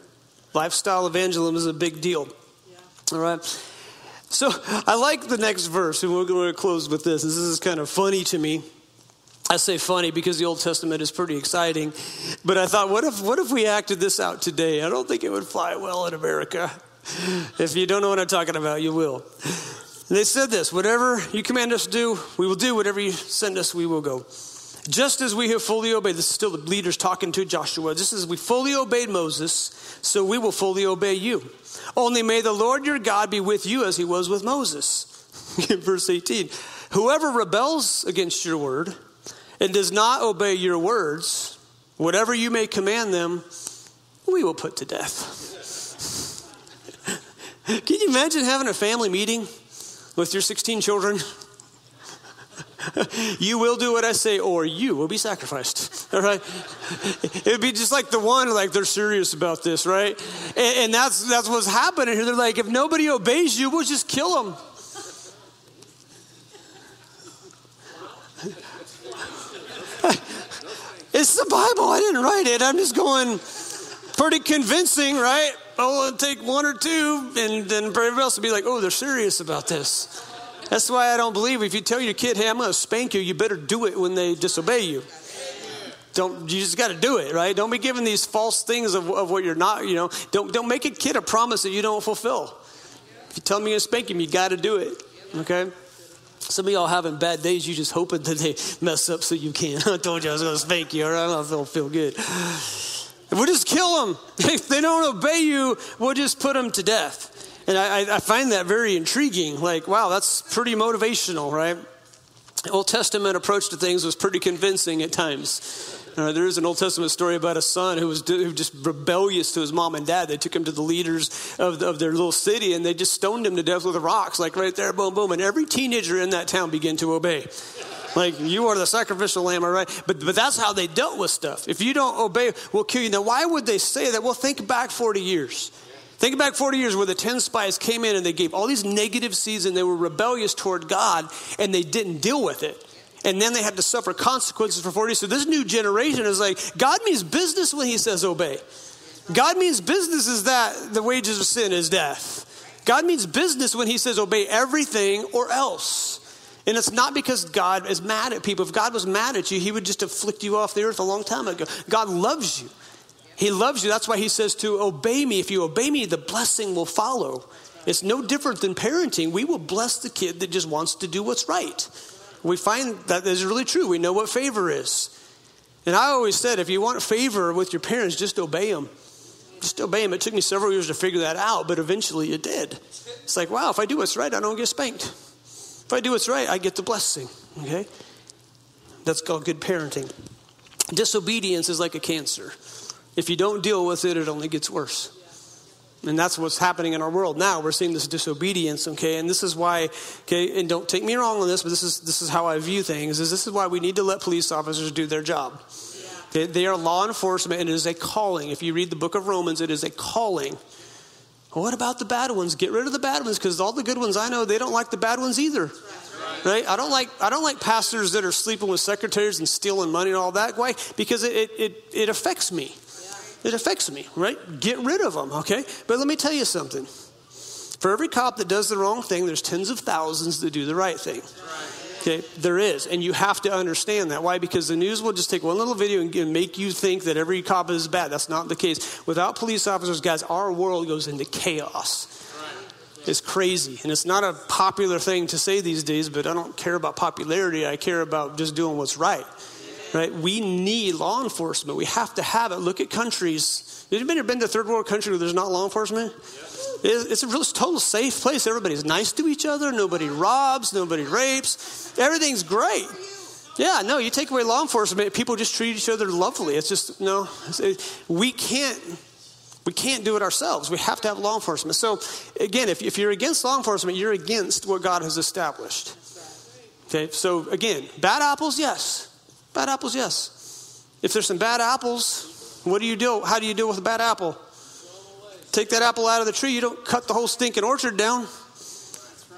Lifestyle evangelism is a big deal. Yeah. All right. So I like the next verse, and we're going to close with this. This is kind of funny to me. I say funny because the Old Testament is pretty exciting. But I thought, what if what if we acted this out today? I don't think it would fly well in America. If you don't know what I'm talking about, you will. And they said this, whatever you command us to do, we will do. Whatever you send us, we will go. Just as we have fully obeyed, this is still the leaders talking to Joshua, just as we fully obeyed Moses, so we will fully obey you. Only may the Lord your God be with you as he was with Moses. Verse eighteen, whoever rebels against your word and does not obey your words, whatever you may command them, we will put to death. Can you imagine having a family meeting with your sixteen children? You will do what I say, or you will be sacrificed. All right, it'd be just like the one, like they're serious about this, right? And, and that's that's what's happening here. They're like, if nobody obeys you, we'll just kill them. It's the Bible. I didn't write it. I'm just going pretty convincing, right? Oh, I'll take one or two, and then everybody else will be like, oh, they're serious about this. That's why I don't believe if you tell your kid, hey, I'm going to spank you, you better do it when they disobey you. Don't, you just got to do it, right? Don't be giving these false things of, of what you're not, you know. Don't don't make a kid a promise that you don't fulfill. If you tell them you're going to spank him, you got to do it, okay? Some of y'all having bad days, you just hoping that they mess up so you can. I told you I was going to spank you, all right? I don't feel good. We'll just kill them. If they don't obey you, we'll just put them to death. And I, I find that very intriguing. Like, wow, that's pretty motivational, right? The Old Testament approach to things was pretty convincing at times. Uh, there is an Old Testament story about a son who was who just rebellious to his mom and dad. They took him to the leaders of, the, of their little city, and they just stoned him to death with rocks, like right there, boom, boom. And every teenager in that town began to obey. Like, you are the sacrificial lamb, all right? But but that's how they dealt with stuff. If you don't obey, we'll kill you. Now, why would they say that? Well, think back forty years. Think back forty years where the ten spies came in and they gave all these negative seeds and they were rebellious toward God and they didn't deal with it. And then they had to suffer consequences for forty years. So this new generation is like, God means business when he says obey. God means business is that the wages of sin is death. God means business when he says obey everything or else. And it's not because God is mad at people. If God was mad at you, he would just afflict you off the earth a long time ago. God loves you. He loves you. That's why he says to obey me. If you obey me, the blessing will follow. It's no different than parenting. We will bless the kid that just wants to do what's right. We find that is really true. We know what favor is. And I always said, if you want favor with your parents, just obey them. just obey him. It took me several years to figure that out, but eventually it did. It's like, wow, if I do what's right, I don't get spanked. If I do what's right, I get the blessing, okay? That's called good parenting. Disobedience is like a cancer. If you don't deal with it, it only gets worse. And that's what's happening in our world now. We're seeing this disobedience, okay? And this is why, okay, and don't take me wrong on this, but this is this is how I view things, is this is why we need to let police officers do their job. Yeah. They, they are law enforcement, and it is a calling. If you read the book of Romans, it is a calling. What about the bad ones? Get rid of the bad ones, because all the good ones I know, they don't like the bad ones either. Right. right? I don't like I don't like pastors that are sleeping with secretaries and stealing money and all that. Why? Because it it, it affects me. It affects me, right? Get rid of them, okay? But let me tell you something. For every cop that does the wrong thing, there's tens of thousands that do the right thing. Okay, there is. And you have to understand that. Why? Because the news will just take one little video and make you think that every cop is bad. That's not the case. Without police officers, guys, our world goes into chaos. It's crazy. And it's not a popular thing to say these days, but I don't care about popularity. I care about just doing what's right. Right, we need law enforcement. We have to have it. Look at countries. Have you ever been to a third world country where there's not law enforcement? Yeah. It's a real, it's a total safe place. Everybody's nice to each other. Nobody robs. Nobody rapes. Everything's great. Yeah, no, you take away law enforcement, people just treat each other lovely. It's just, no, it, we can't. We can't do it ourselves. We have to have law enforcement. So, again, if, if you're against law enforcement, you're against what God has established. Okay, so, again, bad apples, yes. Bad apples, yes. If there's some bad apples, what do you do? How do you deal with a bad apple? Take that apple out of the tree. You don't cut the whole stinking orchard down,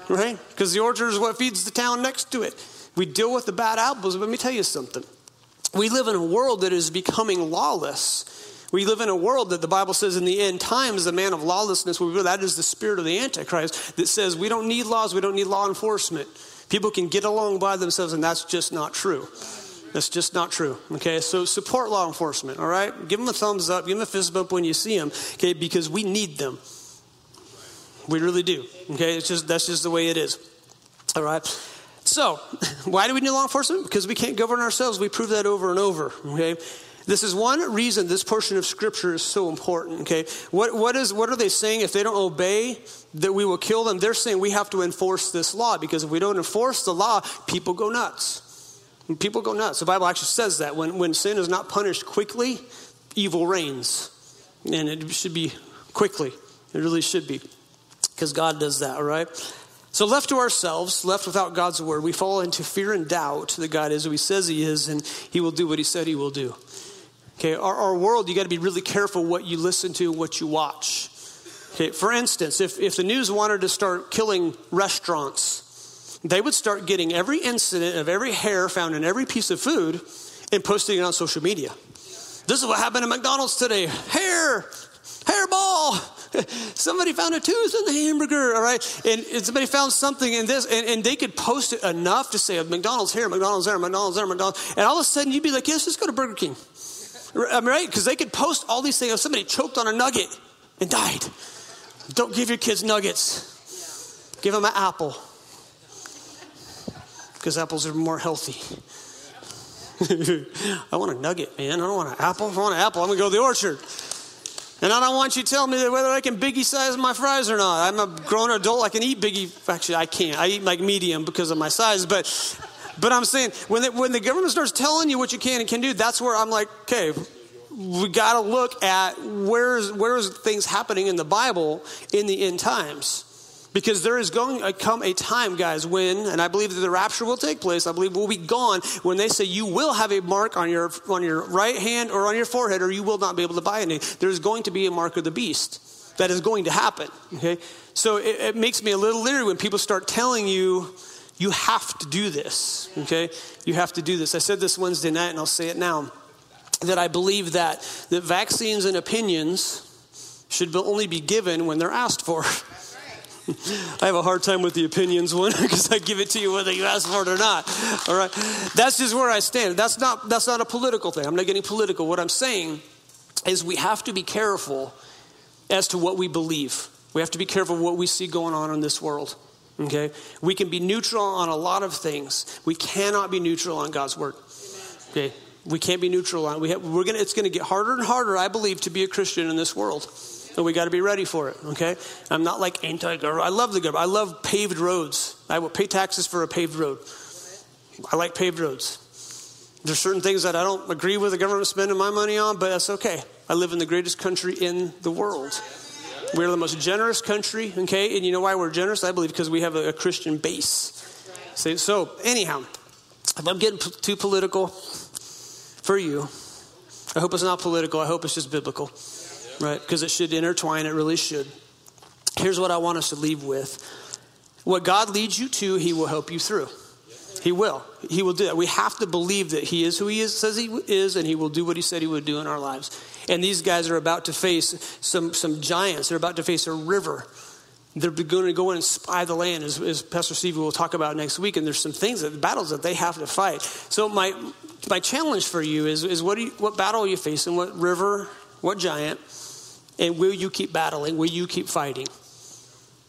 right? Because the orchard is what feeds the town next to it. We deal with the bad apples, but let me tell you something. We live in a world that is becoming lawless. We live in a world that the Bible says in the end times, the man of lawlessness, that is the spirit of the Antichrist that says we don't need laws, we don't need law enforcement. People can get along by themselves, and that's just not true. That's just not true, okay? So support law enforcement, all right? Give them a thumbs up. Give them a fist bump when you see them, okay? Because we need them. We really do, okay? It's just that's just the way it is, all right? So why do we need law enforcement? Because we can't govern ourselves. We prove that over and over, okay? This is one reason this portion of Scripture is so important, okay? What What is what are they saying? If they don't obey, that we will kill them. They're saying we have to enforce this law because if we don't enforce the law, people go nuts. People go nuts. The Bible actually says that. When when sin is not punished quickly, evil reigns. And it should be quickly. It really should be. Because God does that, all right? So left to ourselves, left without God's word, we fall into fear and doubt that God is who he says he is, and he will do what he said he will do. Okay, our, our world, you got to be really careful what you listen to, what you watch. Okay, for instance, if, if the news wanted to start killing restaurants, they would start getting every incident of every hair found in every piece of food and posting it on social media. This is what happened at McDonald's today. Hair, hairball. Somebody found a tooth in the hamburger, all right? And, and somebody found something in this, and, and they could post it enough to say, McDonald's here, McDonald's there, McDonald's there, McDonald's. And all of a sudden, you'd be like, yes, let's go to Burger King, right? Because they could post all these things. Somebody choked on a nugget and died. Don't give your kids nuggets. Give them an apple. Because apples are more healthy. I want a nugget, man. I don't want an apple. If I want an apple, I'm going to go to the orchard. And I don't want you to tell me that whether I can biggie size my fries or not. I'm a grown adult. I can eat biggie. Actually, I can't. I eat like medium because of my size. But but I'm saying when the, when the government starts telling you what you can and can do, that's where I'm like, okay, we got to look at where's where's things happening in the Bible in the end times. Because there is going to come a time, guys, when, and I believe that the rapture will take place. I believe we'll be gone when they say you will have a mark on your on your right hand or on your forehead, or you will not be able to buy anything. There is going to be a mark of the beast. That is going to happen. Okay, so it, it makes me a little leery when people start telling you you have to do this. Okay, you have to do this. I said this Wednesday night, and I'll say it now, that I believe that that vaccines and opinions should only be given when they're asked for. I have a hard time with the opinions one because I give it to you whether you ask for it or not. All right, that's just where I stand. That's not that's not a political thing. I'm not getting political. What I'm saying is we have to be careful as to what we believe. We have to be careful what we see going on in this world. Okay, we can be neutral on a lot of things. We cannot be neutral on God's word. Okay, We can't be neutral on. We have, we're gonna. It's gonna get harder and harder, I believe, to be a Christian in this world. And we got to be ready for it. Okay, I'm not like anti-government. I love the government. I love paved roads. I will pay taxes for a paved road. I like paved roads. There's certain things that I don't agree with the government spending my money on, but that's okay. I live in the greatest country in the world. We're the most generous country. Okay, and you know why we're generous? I believe because we have a, a Christian base. So, so anyhow, if I'm getting p- too political for you, I hope it's not political. I hope it's just biblical. Right, because it should intertwine, it really should. Here's what I want us to leave with. What God leads you to, he will help you through. He will. He will do that. We have to believe that he is who he is, says he is, and he will do what he said he would do in our lives. And these guys are about to face some, some giants. They're about to face a river. They're going to go in and spy the land, as, as Pastor Stevie will talk about next week. And there's some things, that battles that they have to fight. So my my challenge for you is, is what, do you, what battle are you facing? What river? What giant? And will you keep battling? Will you keep fighting?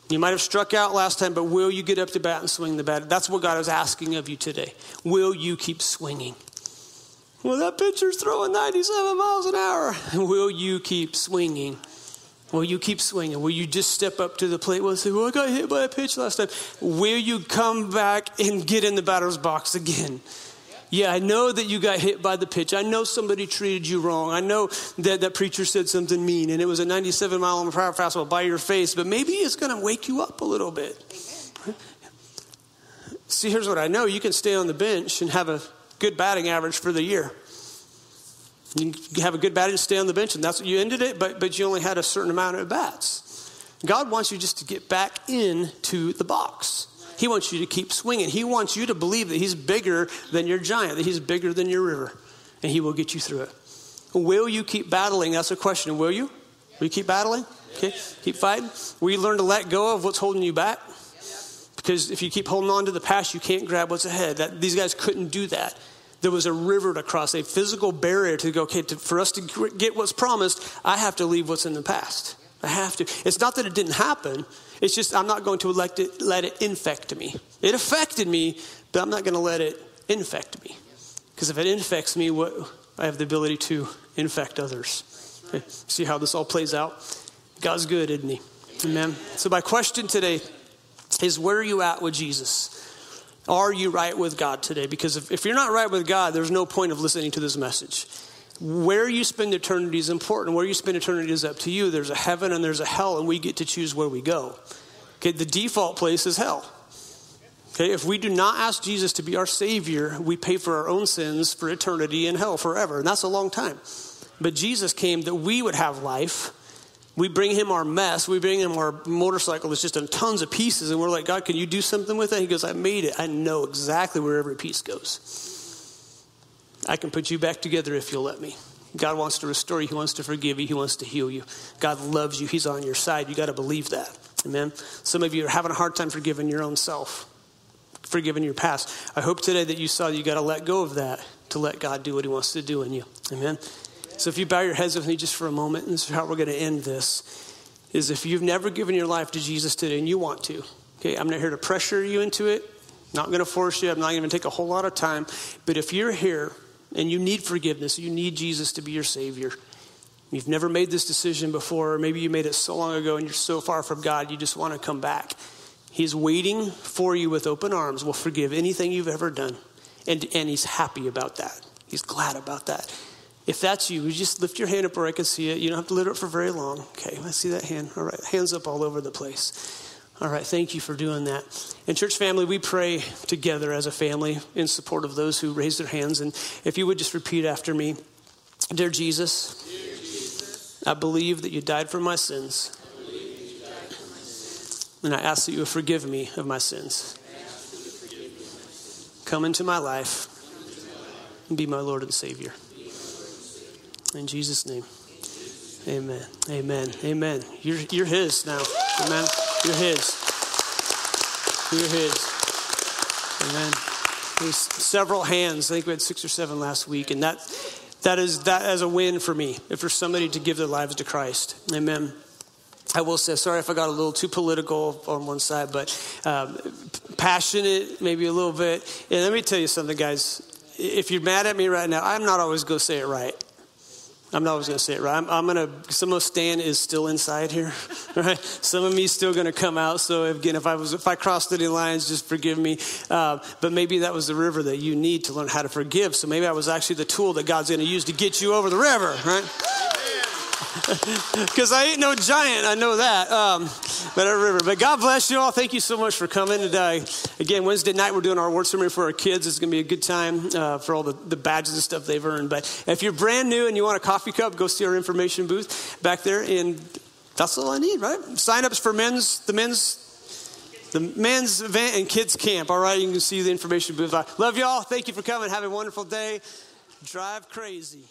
You might have struck out last time, but will you get up to bat and swing the bat? That's what God is asking of you today. Will you keep swinging? Well, that pitcher's throwing ninety-seven miles an hour. Will you keep swinging? Will you keep swinging? Will you just step up to the plate? Well, say, well, I got hit by a pitch last time. Will you come back and get in the batter's box again? Yeah, I know that you got hit by the pitch. I know somebody treated you wrong. I know that that preacher said something mean, and it was a ninety-seven mile an hour fastball by your face, but maybe it's going to wake you up a little bit. Amen. See, here's what I know. You can stay on the bench and have a good batting average for the year. You can have a good batting, stay on the bench, and that's what you ended it, but, but you only had a certain amount of bats. God wants you just to get back into the box. He wants you to keep swinging. He wants you to believe that he's bigger than your giant, that he's bigger than your river, and he will get you through it. Will you keep battling? That's a question. Will you? Will you keep battling? Okay. Keep fighting? Will you learn to let go of what's holding you back? Because if you keep holding on to the past, you can't grab what's ahead. That, these guys couldn't do that. There was a river to cross, a physical barrier to go, okay, to, for us to get what's promised, I have to leave what's in the past. I have to. It's not that it didn't happen. It's just I'm not going to elect it, let it infect me. It affected me, but I'm not going to let it infect me. Because if it infects me, what I have the ability to infect others. Okay. See how this all plays out? God's good, isn't he? Amen. So my question today is, where are you at with Jesus? Are you right with God today? Because if, if you're not right with God, there's no point of listening to this message. Where you spend eternity is important. Where you spend eternity is up to you. There's a heaven and there's a hell, and we get to choose where we go. Okay, the default place is hell. Okay, if we do not ask Jesus to be our Savior, we pay for our own sins for eternity in hell forever, and that's a long time. But Jesus came that we would have life. We bring him our mess. We bring him our motorcycle that's just in tons of pieces, and we're like, God, can you do something with it? He goes, I made it. I know exactly where every piece goes. I can put you back together if you'll let me. God wants to restore you. He wants to forgive you. He wants to heal you. God loves you. He's on your side. You got to believe that. Amen. Some of you are having a hard time forgiving your own self, forgiving your past. I hope today that you saw you got to let go of that to let God do what he wants to do in you. Amen. So if you bow your heads with me just for a moment, and this is how we're going to end this, is if you've never given your life to Jesus today and you want to, okay, I'm not here to pressure you into it. I'm not going to force you. I'm not going to take a whole lot of time. But if you're here, and you need forgiveness, you need Jesus to be your Savior, you've never made this decision before, or maybe you made it so long ago and you're so far from God, you just want to come back. He's waiting for you with open arms, will forgive anything you've ever done. And, and he's happy about that. He's glad about that. If that's you, just lift your hand up where I can see it. You don't have to lift it up for very long. Okay, I see that hand. All right, hands up all over the place. All right, thank you for doing that. And church family, we pray together as a family in support of those who raise their hands. And if you would just repeat after me, Dear Jesus, Dear Jesus, I believe that you died for my sins. I believe that you died for my sins. And I ask that you would forgive me of my sins. I ask that you forgive me of my sins. Come into my life, Come into my life. And be my Lord and Savior. Be my Lord and Savior. In Jesus' name. Amen. Amen. Amen. You're you're his now. Amen. You're his. You're his. Amen. There's several hands. I think we had six or seven last week, and that that is that as a win for me. If for somebody to give their lives to Christ. Amen. I will say, sorry if I got a little too political on one side, but um, passionate maybe a little bit. And let me tell you something, guys. if you're mad at me right now, I'm not always going to say it right. I'm not always going to say it right. I'm, I'm going to, some of Stan is still inside here, right? Some of me is still going to come out. So again, if I was, if I crossed any lines, just forgive me. Uh, but maybe that was the river that you need to learn how to forgive. So maybe I was actually the tool that God's going to use to get you over the river, right? Because I ain't no giant, I know that, um, but I remember. But God bless you all. Thank you so much for coming today. Again, Wednesday night, we're doing our award ceremony for our kids. It's going to be a good time uh, for all the, the badges and stuff they've earned. But if you're brand new and you want a coffee cup, go see our information booth back there. And that's all I need, right? Sign-ups for men's, the men's, the men's event and kids camp. All right, you can see the information booth. I love y'all. Thank you for coming. Have a wonderful day. Drive crazy.